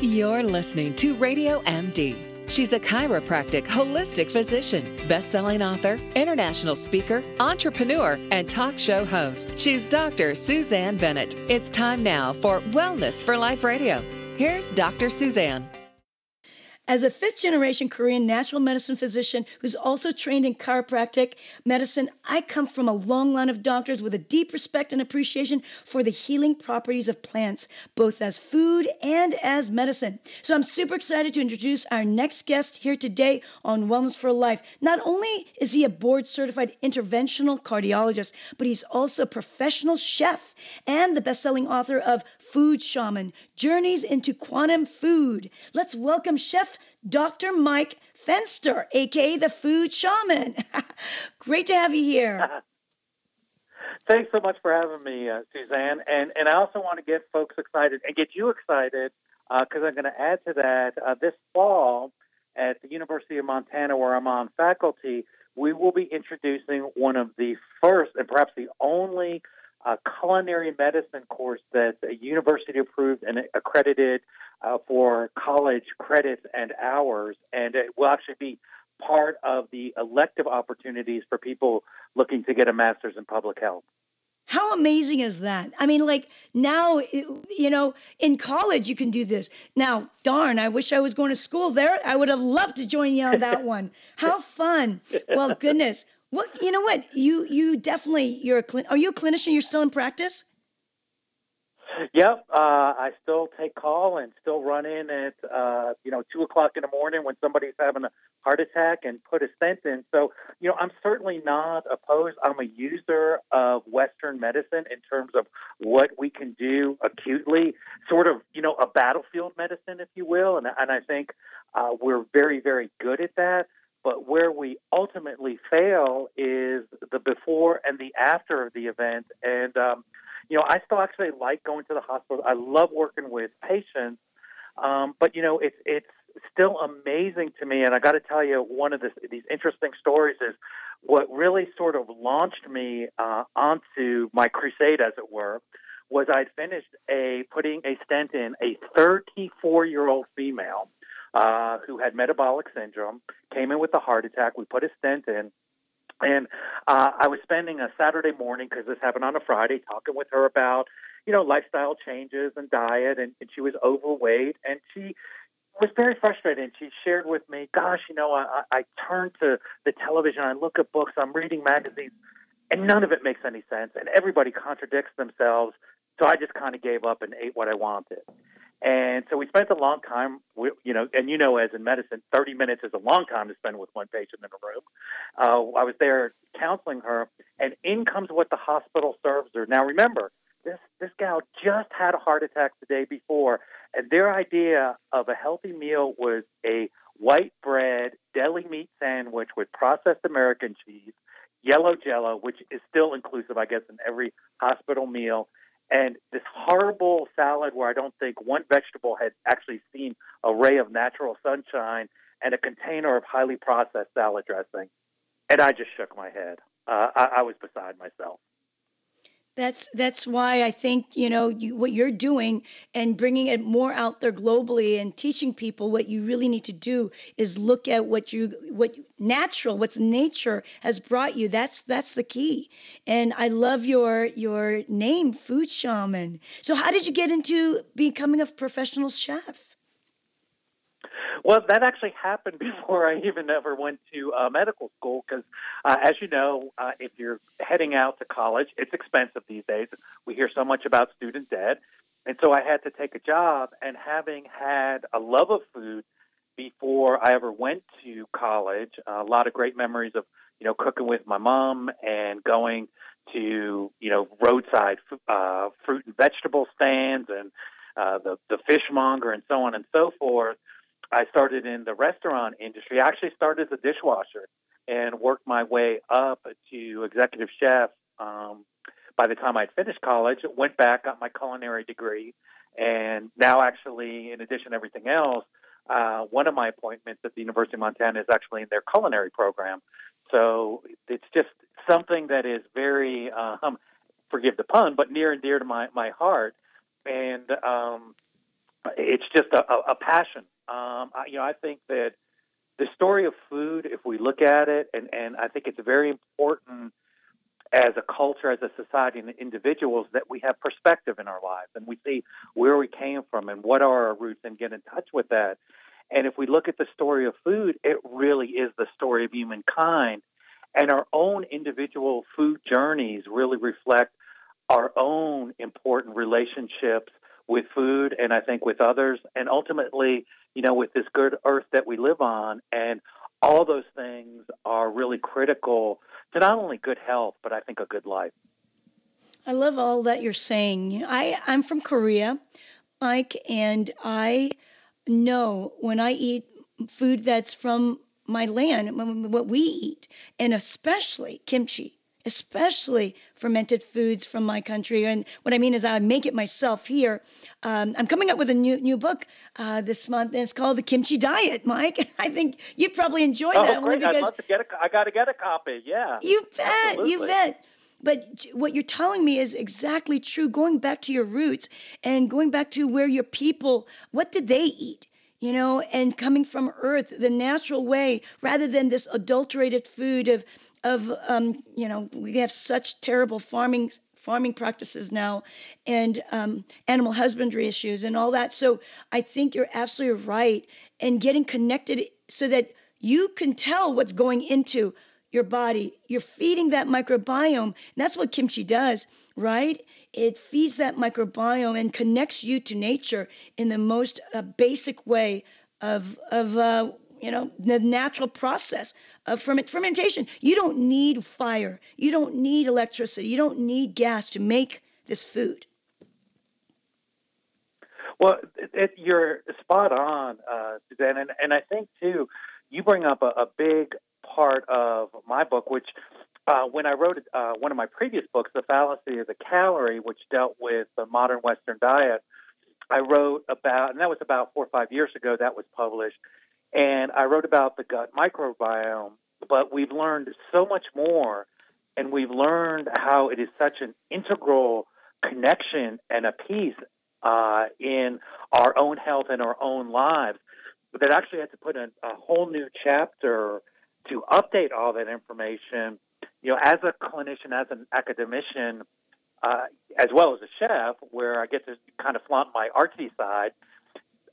You're listening to Radio MD. She's a chiropractic holistic physician, best-selling author, international speaker, entrepreneur, and talk show host. She's Dr. Suzanne Bennett. It's time now for Wellness for Life Radio. Here's Dr. Suzanne. As a fifth-generation Korean natural medicine physician who's also trained in chiropractic medicine, I come from a long line of doctors with a deep respect and appreciation for the healing properties of plants, both as food and as medicine. So I'm super excited to introduce our next guest here today on Wellness for Life. Not only is he a board-certified interventional cardiologist, but he's also a professional chef and the best-selling author of Food Shaman, Journeys into Quantum Food. Let's welcome Chef Dr. Mike Fenster, a.k.a. the Food Shaman. Great to have you here. Thanks so much for having me, Suzanne. And I also want to get folks excited and get you excited because I'm going to add to that this fall at the University of Montana, where I'm on faculty, we will be introducing one of the first and perhaps the only a culinary medicine course that's university approved and accredited for college credits and hours. And it will actually be part of the elective opportunities for people looking to get a master's in public health. How amazing is that? I mean, like now, you know, in college you can do this. Now, darn, I wish I was going to school there. I would have loved to join you on that one. How fun. Well, goodness. Well, you know what? Are you a clinician? You're still in practice? Yep. I still take call and still run in at, 2:00 in the morning when somebody's having a heart attack and put a stent in. So, you know, I'm certainly not opposed. I'm a user of Western medicine in terms of what we can do acutely, sort of, you know, a battlefield medicine, if you will. And I think we're very, very good at that. But where we ultimately fail is the before and the after of the event. And, I still actually like going to the hospital. I love working with patients. But, you know, it's still amazing to me. And I got to tell you, one of these interesting stories is what really sort of launched me onto my crusade, as it were, was I'd finished putting a stent in a 34-year-old female who had metabolic syndrome, came in with a heart attack. We put a stent in, and I was spending a Saturday morning, because this happened on a Friday, talking with her about, you know, lifestyle changes and diet, and she was overweight, and she was very frustrated, and she shared with me, gosh, you know, I turn to the television, I look at books, I'm reading magazines, and none of it makes any sense, and everybody contradicts themselves, so I just kind of gave up and ate what I wanted. And so we spent a long time, as in medicine, 30 minutes is a long time to spend with one patient in a room. I was there counseling her, and in comes what the hospital serves her. Now, remember, this gal just had a heart attack the day before, and their idea of a healthy meal was a white bread deli meat sandwich with processed American cheese, yellow Jell-O, which is still inclusive, I guess, in every hospital meal, and this horrible salad where I don't think one vegetable had actually seen a ray of natural sunshine, and a container of highly processed salad dressing. And I just shook my head. I was beside myself. That's why I think, you know, what you're doing and bringing it more out there globally and teaching people what you really need to do is look at what's nature has brought you. That's the key. And I love your name, Food Shaman. So how did you get into becoming a professional chef? Well, that actually happened before I even ever went to medical school because, as you know, if you're heading out to college, it's expensive these days. We hear so much about student debt. And so I had to take a job, and having had a love of food before I ever went to college, a lot of great memories of, you know, cooking with my mom and going to, you know, roadside fruit and vegetable stands and the fishmonger and so on and so forth. I started in the restaurant industry. I actually started as a dishwasher and worked my way up to executive chef. By the time I'd finished college, went back, got my culinary degree, and now actually, in addition to everything else, one of my appointments at the University of Montana is actually in their culinary program. So it's just something that is very, forgive the pun, but near and dear to my heart. And it's just a passion. I think that the story of food, if we look at it, and I think it's very important as a culture, as a society, and individuals, that we have perspective in our lives and we see where we came from and what are our roots and get in touch with that. And if we look at the story of food, it really is the story of humankind, and our own individual food journeys really reflect our own important relationships with food, and I think with others, and ultimately, with this good earth that we live on. And all those things are really critical to not only good health, but I think a good life. I love all that you're saying. I'm from Korea, Mike, and I know when I eat food that's from my land, what we eat, and especially kimchi, especially fermented foods from my country. And what I mean is I make it myself here. I'm coming up with a new book this month, and it's called The Kimchi Diet, Mike. I think you'd probably enjoy that. Great. I'd love to I got to get a copy, yeah. You bet, absolutely. You bet. But what you're telling me is exactly true, going back to your roots and going back to where your people, what did they eat? And coming from earth, the natural way, rather than this adulterated food of we have such terrible farming practices now, and animal husbandry issues and all that. So I think you're absolutely right, and getting connected so that you can tell what's going into your body. You're feeding that microbiome, and that's what kimchi does, right? It feeds that microbiome and connects you to nature in the most basic way of the natural process of fermentation. You don't need fire. You don't need electricity. You don't need gas to make this food. Well, you're spot on, Suzanne. And I think, too, you bring up a big part of my book, which when I wrote one of my previous books, The Fallacy of the Calorie, which dealt with the modern Western diet, I wrote about, and that was about 4 or 5 years ago that was published, and I wrote about the gut microbiome, but we've learned so much more, and we've learned how it is such an integral connection and a piece in our own health and our own lives, that actually had to put a whole new chapter to update all that information. As a clinician, as an academician, as well as a chef, where I get to kind of flaunt my artsy side,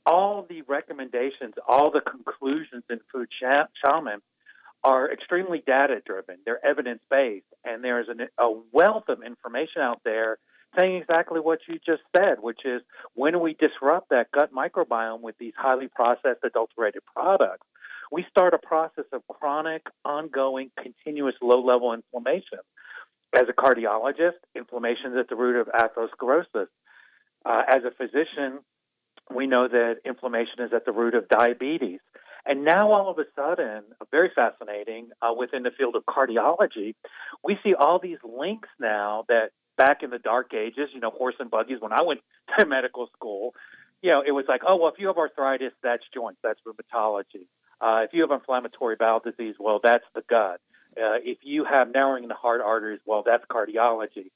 all the recommendations, all the conclusions in Food Shaman are extremely data-driven. They're evidence-based, and there is a wealth of information out there saying exactly what you just said, which is when we disrupt that gut microbiome with these highly processed, adulterated products, we start a process of chronic, ongoing, continuous low-level inflammation. As a cardiologist, inflammation is at the root of atherosclerosis. As a physician, we know that inflammation is at the root of diabetes. And now all of a sudden, very fascinating, within the field of cardiology, we see all these links now that back in the dark ages, horse and buggies, when I went to medical school, it was like, oh, well, if you have arthritis, that's joints, that's rheumatology. If you have inflammatory bowel disease, well, that's the gut. If you have narrowing in the heart arteries, well, that's cardiology.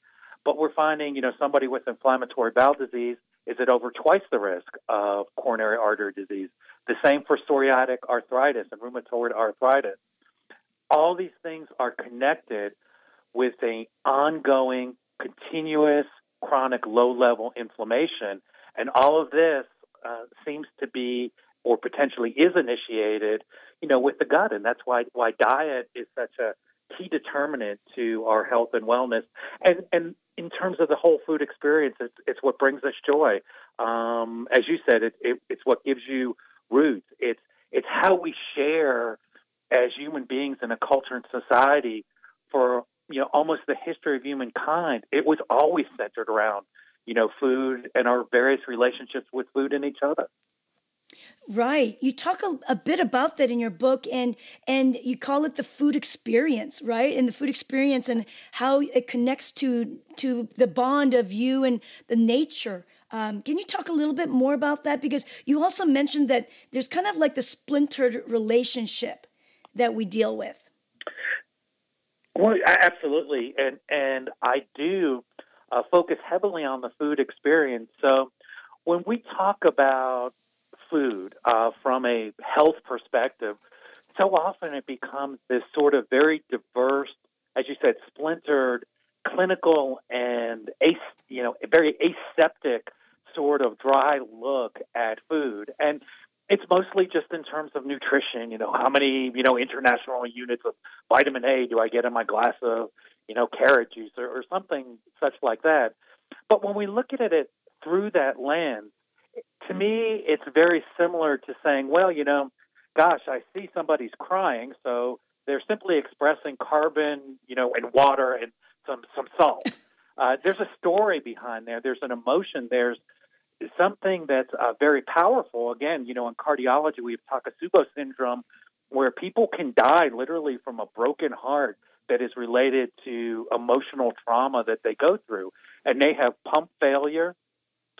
But we're finding, somebody with inflammatory bowel disease is at over twice the risk of coronary artery disease. The same for psoriatic arthritis and rheumatoid arthritis. All these things are connected with an ongoing, continuous, chronic, low-level inflammation. And all of this seems to be or potentially is initiated, with the gut. And that's why diet is such a key determinant to our health and wellness. And in terms of the whole food experience, it's what brings us joy. As you said, it's what gives you roots. It's how we share as human beings in a culture and society for, almost the history of humankind. It was always centered around, food and our various relationships with food and each other. Right. You talk a bit about that in your book, and you call it the food experience, right? And the food experience and how it connects to the bond of you and the nature. Can you talk a little bit more about that? Because you also mentioned that there's kind of like the splintered relationship that we deal with. Well, absolutely. And I do focus heavily on the food experience. So when we talk about food from a health perspective, so often it becomes this sort of very diverse, as you said, splintered, clinical and very aseptic sort of dry look at food. And it's mostly just in terms of nutrition, how many, international units of vitamin A do I get in my glass of, carrot juice or something such like that. But when we look at it through that lens, to me, it's very similar to saying, well, gosh, I see somebody's crying, so they're simply expressing carbon, and water and some salt. There's a story behind there. There's an emotion. There's something that's very powerful. Again, in cardiology, we have Takotsubo syndrome, where people can die literally from a broken heart that is related to emotional trauma that they go through. And they have pump failure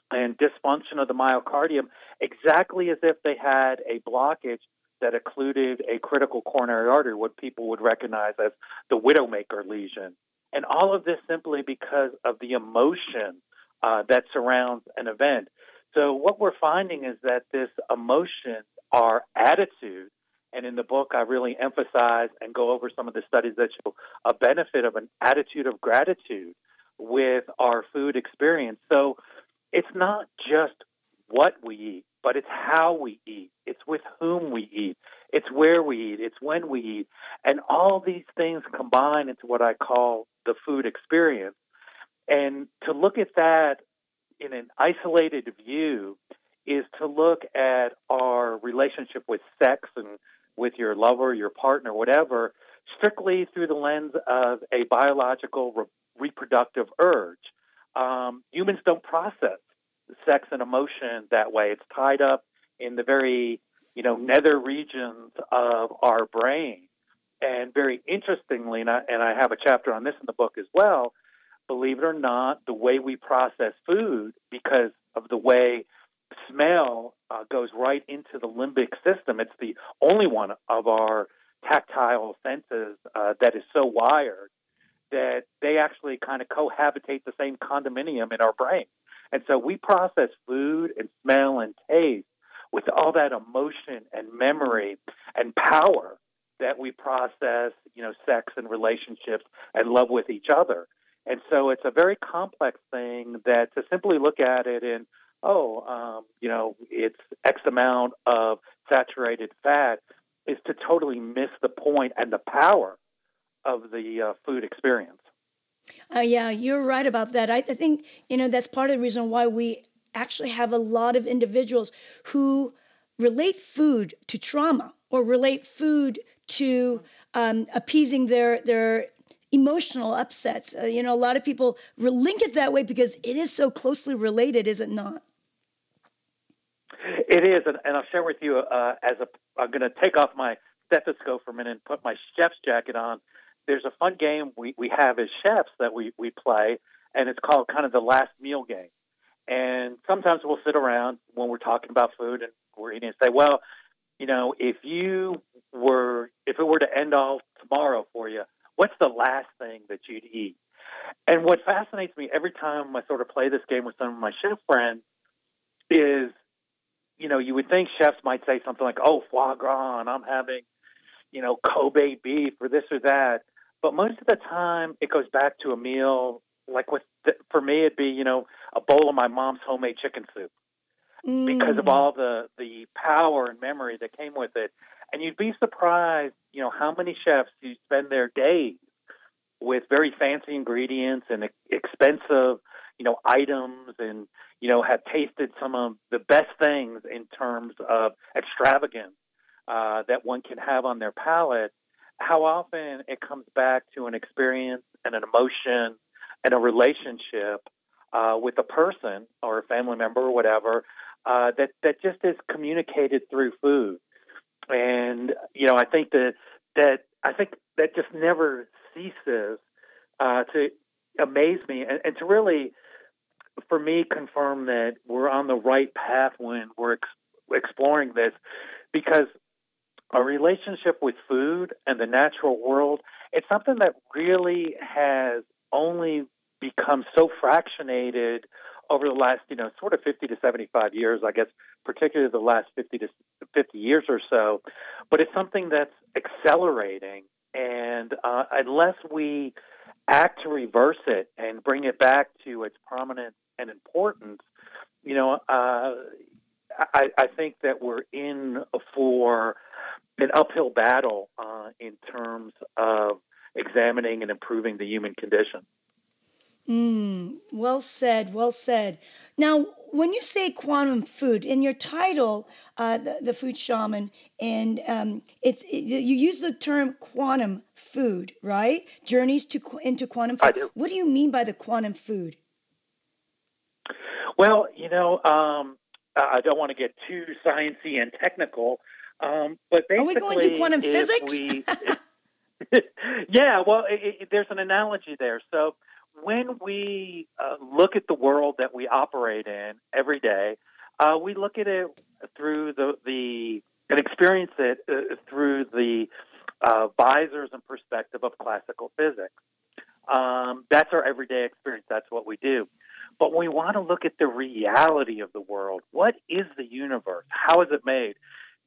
and dysfunction of the myocardium, exactly as if they had a blockage that occluded a critical coronary artery, what people would recognize as the widowmaker lesion. And all of this simply because of the emotion that surrounds an event. So what we're finding is that this emotion, our attitude, and in the book I really emphasize and go over some of the studies that show a benefit of an attitude of gratitude with our food experience. So it's not just what we eat, but it's how we eat. It's with whom we eat. It's where we eat. It's when we eat. And all these things combine into what I call the food experience. And to look at that in an isolated view is to look at our relationship with sex and with your lover, your partner, whatever, strictly through the lens of a biological reproductive urge. Humans don't process sex and emotion that way. It's tied up in the very, nether regions of our brain. And very interestingly, and I have a chapter on this in the book as well, believe it or not, the way we process food, because of the way smell goes right into the limbic system. It's the only one of our tactile senses that is so wired that they actually kind of cohabitate the same condominium in our brain. And so we process food and smell and taste with all that emotion and memory and power that we process, sex and relationships and love with each other. And so it's a very complex thing that to simply look at it in, it's X amount of saturated fat is to totally miss the point and the power of the food experience. Yeah, you're right about that. I think, that's part of the reason why we actually have a lot of individuals who relate food to trauma or relate food to appeasing their emotional upsets. A lot of people link it that way because it is so closely related, is it not? It is, and I'll share with you, I'm going to take off my stethoscope for a minute and put my chef's jacket on. There's a fun game we have as chefs that we play, and it's called kind of the last meal game. And sometimes we'll sit around when we're talking about food and we're eating and say, well, if it were to end all tomorrow for you, what's the last thing that you'd eat? And what fascinates me every time I sort of play this game with some of my chef friends is, you would think chefs might say something like, oh, foie gras, and I'm having, Kobe beef or this or that. But most of the time, it goes back to a meal. Like for me, it'd be, a bowl of my mom's homemade chicken soup because of all the power and memory that came with it. And you'd be surprised, how many chefs who spend their days with very fancy ingredients and expensive, items and, have tasted some of the best things in terms of extravagance that one can have on their palate. How often it comes back to an experience and an emotion and a relationship with a person or a family member or whatever that just is communicated through food. And I think that just never ceases to amaze me, and to really, for me, confirm that we're on the right path when we're exploring this, because our relationship with food and the natural world, it's something that really has only become so fractionated over the last, sort of 50 to 75 years, I guess, particularly the last 50 years or so. But it's something that's accelerating. And unless we act to reverse it and bring it back to its prominence and importance, I think that we're in for an uphill battle in terms of examining and improving the human condition. Well said, well said. Now, when you say quantum food, in your title, the Food Shaman, and you use the term quantum food, right? Journeys into quantum food. I do. What do you mean by the quantum food? Well, I don't want to get too sciencey and technical, but basically, are we going to quantum physics? Yeah, well, there's an analogy there. So when we look at the world that we operate in every day, we look at it through and experience it through the visors and perspective of classical physics. That's our everyday experience. That's what we do. But we want to look at the reality of the world. What is the universe? How is it made?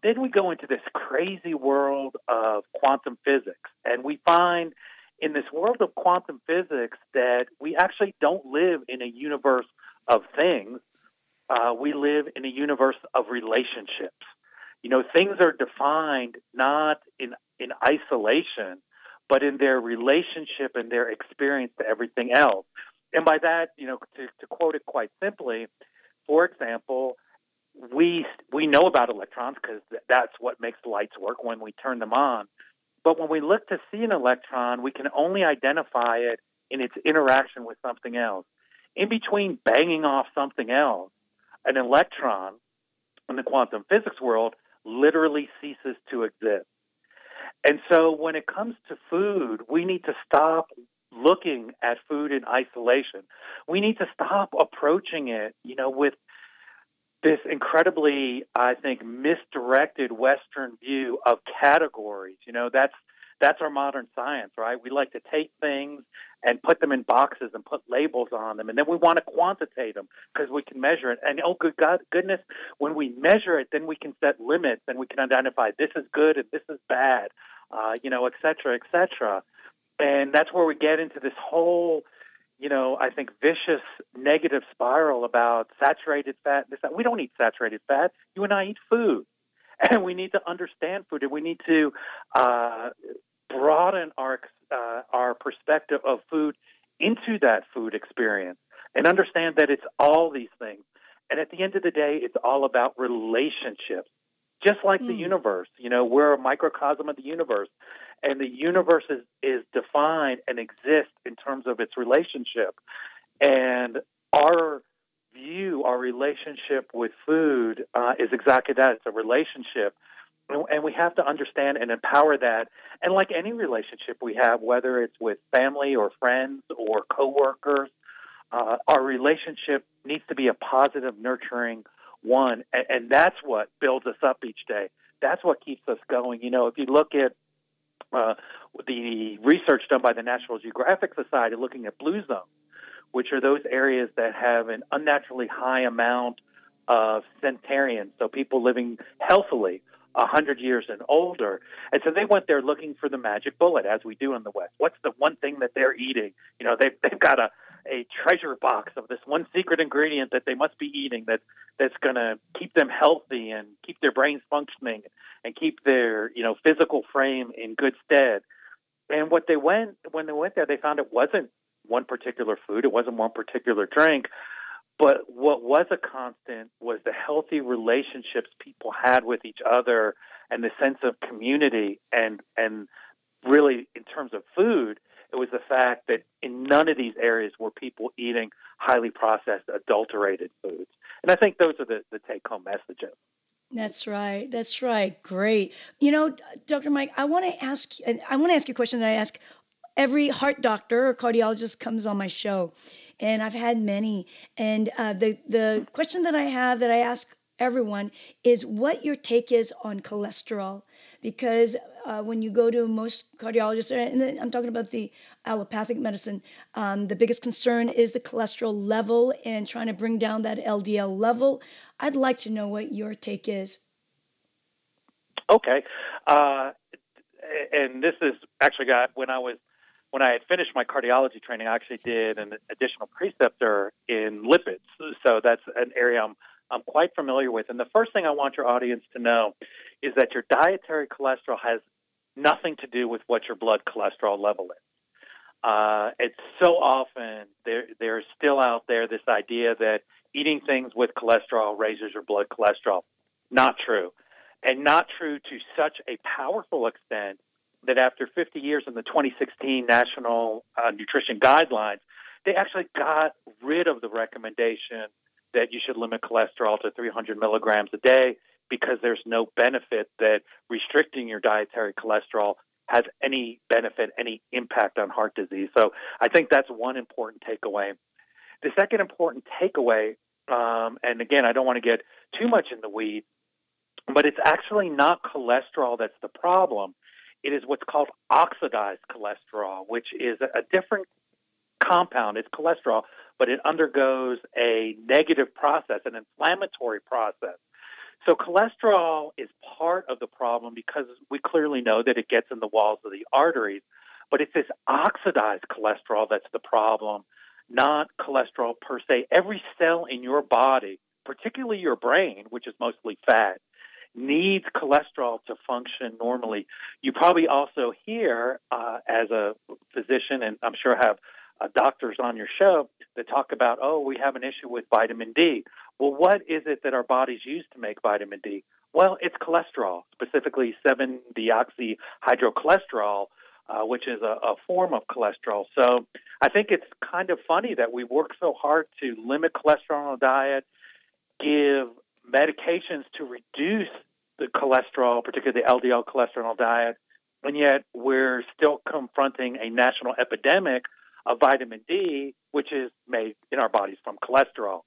Then we go into this crazy world of quantum physics, and we find in this world of quantum physics that we actually don't live in a universe of things. We live in a universe of relationships. Things are defined not in isolation, but in their relationship and their experience to everything else. And by that, to quote it quite simply, for example, we know about electrons because that's what makes lights work when we turn them on. But when we look to see an electron, we can only identify it in its interaction with something else. In between banging off something else, an electron in the quantum physics world literally ceases to exist. And so when it comes to food, we need to stop looking at food in isolation. We need to stop approaching it, with this incredibly, I think, misdirected Western view of categories. That's our modern science, right? We like to take things and put them in boxes and put labels on them, and then we want to quantitate them because we can measure it. And oh, good God, goodness, when we measure it, then we can set limits and we can identify this is good and this is bad, et cetera, et cetera. And that's where we get into this whole, I think, vicious negative spiral about saturated fat. We don't eat saturated fat. You and I eat food. And we need to understand food. And we need to broaden our perspective of food into that food experience and understand that it's all these things. And at the end of the day, it's all about relationships. Just like the universe, we're a microcosm of the universe, and the universe is defined and exists in terms of its relationship. And our relationship with food is exactly that. It's a relationship, and we have to understand and empower that. And like any relationship we have, whether it's with family or friends or coworkers, our relationship needs to be a positive, nurturing one, and that's what builds us up each day. That's what keeps us going. If you look at the research done by the National Geographic Society looking at blue zones, which are those areas that have an unnaturally high amount of centenarians, so people living healthily 100 years and older. And so they went there looking for the magic bullet, as we do in the West. What's the one thing that they're eating? They've got a treasure box of this one secret ingredient that they must be eating that's going to keep them healthy and keep their brains functioning and keep their physical frame in good stead. And when they went there, they found it wasn't one particular food, it wasn't one particular drink, but what was a constant was the healthy relationships people had with each other and the sense of community. And really, in terms of food, it was the fact that in none of these areas were people eating highly processed, adulterated foods. And I think those are the take-home messages. That's right. That's right. Great. Dr. Mike, I want to ask you a question that I ask every heart doctor or cardiologist comes on my show, and I've had many. And the question that I ask everyone is what your take is on cholesterol. Because when you go to most cardiologists, and I'm talking about the allopathic medicine, the biggest concern is the cholesterol level and trying to bring down that LDL level. I'd like to know what your take is. Okay. And this is actually got when I had finished my cardiology training, I actually did an additional preceptor in lipids. So that's an area I'm quite familiar with. And the first thing I want your audience to know is that your dietary cholesterol has nothing to do with what your blood cholesterol level is. It's so often there's still out there this idea that eating things with cholesterol raises your blood cholesterol. Not true. And not true to such a powerful extent that after 50 years in the 2016 National Nutrition Guidelines, they actually got rid of the recommendation that you should limit cholesterol to 300 milligrams a day because there's no benefit that restricting your dietary cholesterol has any benefit, any impact on heart disease. So I think that's one important takeaway. The second important takeaway, and again, I don't want to get too much in the weeds, but it's actually not cholesterol that's the problem. It is what's called oxidized cholesterol, which is a different compound. It's cholesterol, but it undergoes a negative process, an inflammatory process. So cholesterol is part of the problem because we clearly know that it gets in the walls of the arteries, but it's this oxidized cholesterol that's the problem, not cholesterol per se. Every cell in your body, particularly your brain, which is mostly fat, needs cholesterol to function normally. You probably also hear, as a physician, and I'm sure have doctors on your show that talk about, oh, we have an issue with vitamin D. Well, what is it that our bodies use to make vitamin D? Well, it's cholesterol, specifically 7-deoxyhydrocholesterol, which is a form of cholesterol. So I think it's kind of funny that we work so hard to limit cholesterol on a diet, give medications to reduce the cholesterol, particularly the LDL cholesterol diet, and yet we're still confronting a national epidemic of vitamin D, which is made in our bodies from cholesterol.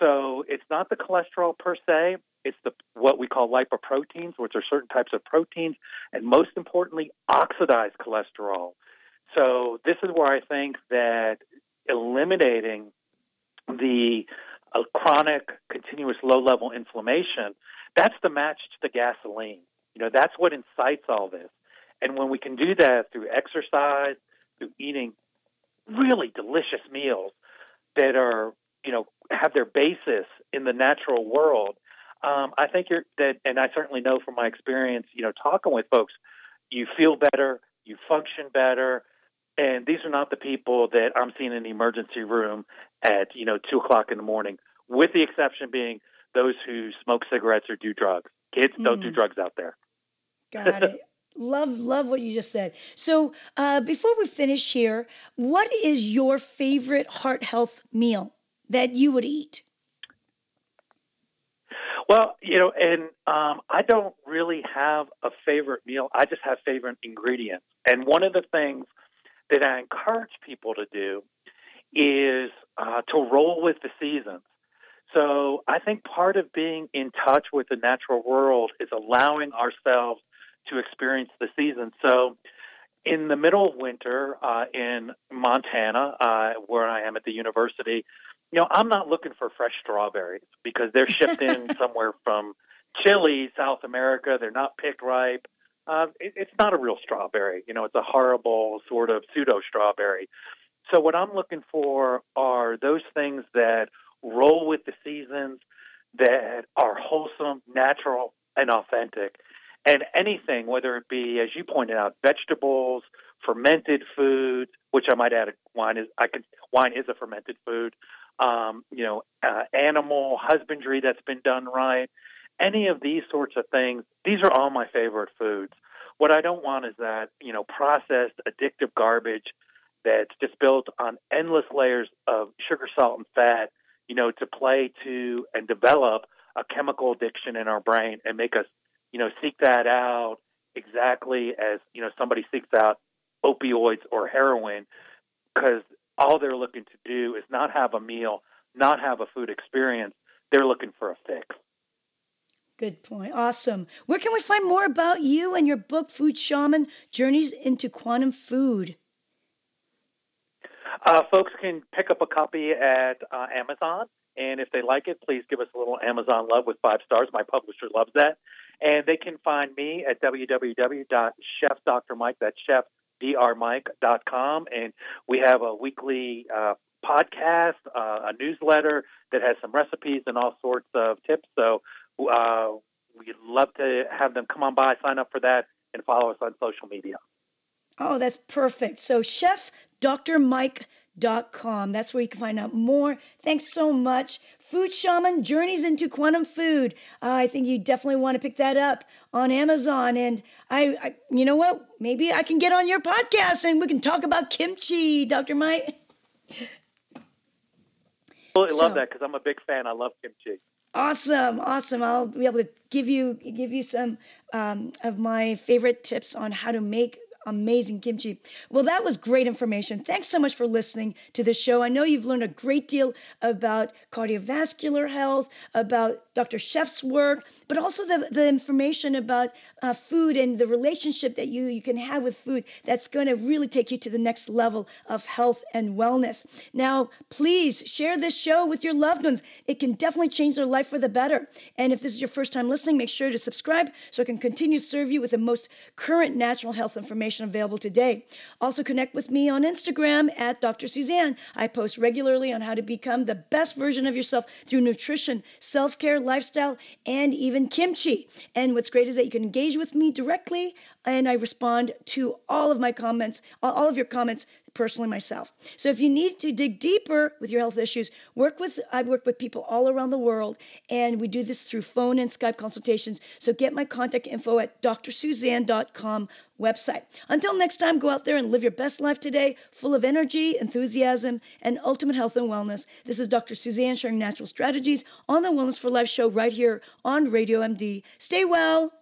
So it's not the cholesterol per se, it's the what we call lipoproteins, which are certain types of proteins, and most importantly, oxidized cholesterol. So this is where I think that eliminating the a chronic, continuous, low-level inflammation, that's the match to the gasoline. You know, that's what incites all this. And when we can do that through exercise, through eating really delicious meals that are, you know, have their basis in the natural world, I think and I certainly know from my experience, you know, talking with folks, you feel better, you function better. And these are not the people that I'm seeing in the emergency room at, you know, 2 o'clock in the morning, with the exception being those who smoke cigarettes or do drugs. Kids don't do drugs out there. Got it. Love what you just said. So before we finish here, what is your favorite heart health meal that you would eat? Well, you know, and I don't really have a favorite meal. I just have favorite ingredients. And one of the things that I encourage people to do is to roll with the seasons. So I think part of being in touch with the natural world is allowing ourselves to experience the season. So in the middle of winter in Montana, where I am at the university, you know, I'm not looking for fresh strawberries because they're shipped in somewhere from Chile, South America. They're not picked ripe. It's not a real strawberry. You know, it's a horrible sort of pseudo-strawberry. So what I'm looking for are those things that roll with the seasons, that are wholesome, natural, and authentic. And anything, whether it be, as you pointed out, vegetables, fermented foods, which I might add, wine is a fermented food, you know, animal husbandry that's been done right. Any of these sorts of things, these are all my favorite foods. What I don't want is that, you know, processed, addictive garbage that's just built on endless layers of sugar, salt, and fat, you know, to play to and develop a chemical addiction in our brain and make us, you know, seek that out exactly as, you know, somebody seeks out opioids or heroin, because all they're looking to do is not have a meal, not have a food experience. They're looking for a fix. Good point. Awesome. Where can we find more about you and your book, Food Shaman, Journeys into Quantum Food? Folks can pick up a copy at Amazon. And if they like it, please give us a little Amazon love with 5 stars. My publisher loves that. And they can find me at www.chefdrmike.com. That's chefdrmike.com. And we have a weekly podcast, a newsletter that has some recipes and all sorts of tips. So we'd love to have them come on by, sign up for that, and follow us on social media. Oh, that's perfect. So chefdrmike.com. That's where you can find out more. Thanks so much. Food Shaman, Journeys into Quantum Food. I think you definitely want to pick that up on Amazon. And I you know what? Maybe I can get on your podcast and we can talk about kimchi, Dr. Mike. Absolutely love that because I'm a big fan. I love kimchi. Awesome. I'll be able to give you some of my favorite tips on how to make amazing kimchi. Well, that was great information. Thanks so much for listening to the show. I know you've learned a great deal about cardiovascular health, about Dr. Chef's work, but also the information about food and the relationship that you can have with food that's going to really take you to the next level of health and wellness. Now, please share this show with your loved ones. It can definitely change their life for the better. And if this is your first time listening, make sure to subscribe so it can continue to serve you with the most current natural health information available today. Also, connect with me on Instagram at Dr. Suzanne. I post regularly on how to become the best version of yourself through nutrition, self-care, lifestyle, and even kimchi. And what's great is that you can engage with me directly, and I respond to all of your comments personally myself. So if you need to dig deeper with your health issues, I work with people all around the world, and we do this through phone and Skype consultations. So get my contact info at drsuzanne.com website. Until next time, go out there and live your best life today, full of energy, enthusiasm, and ultimate health and wellness. This is Dr. Suzanne sharing natural strategies on the Wellness for Life show right here on Radio MD. Stay well.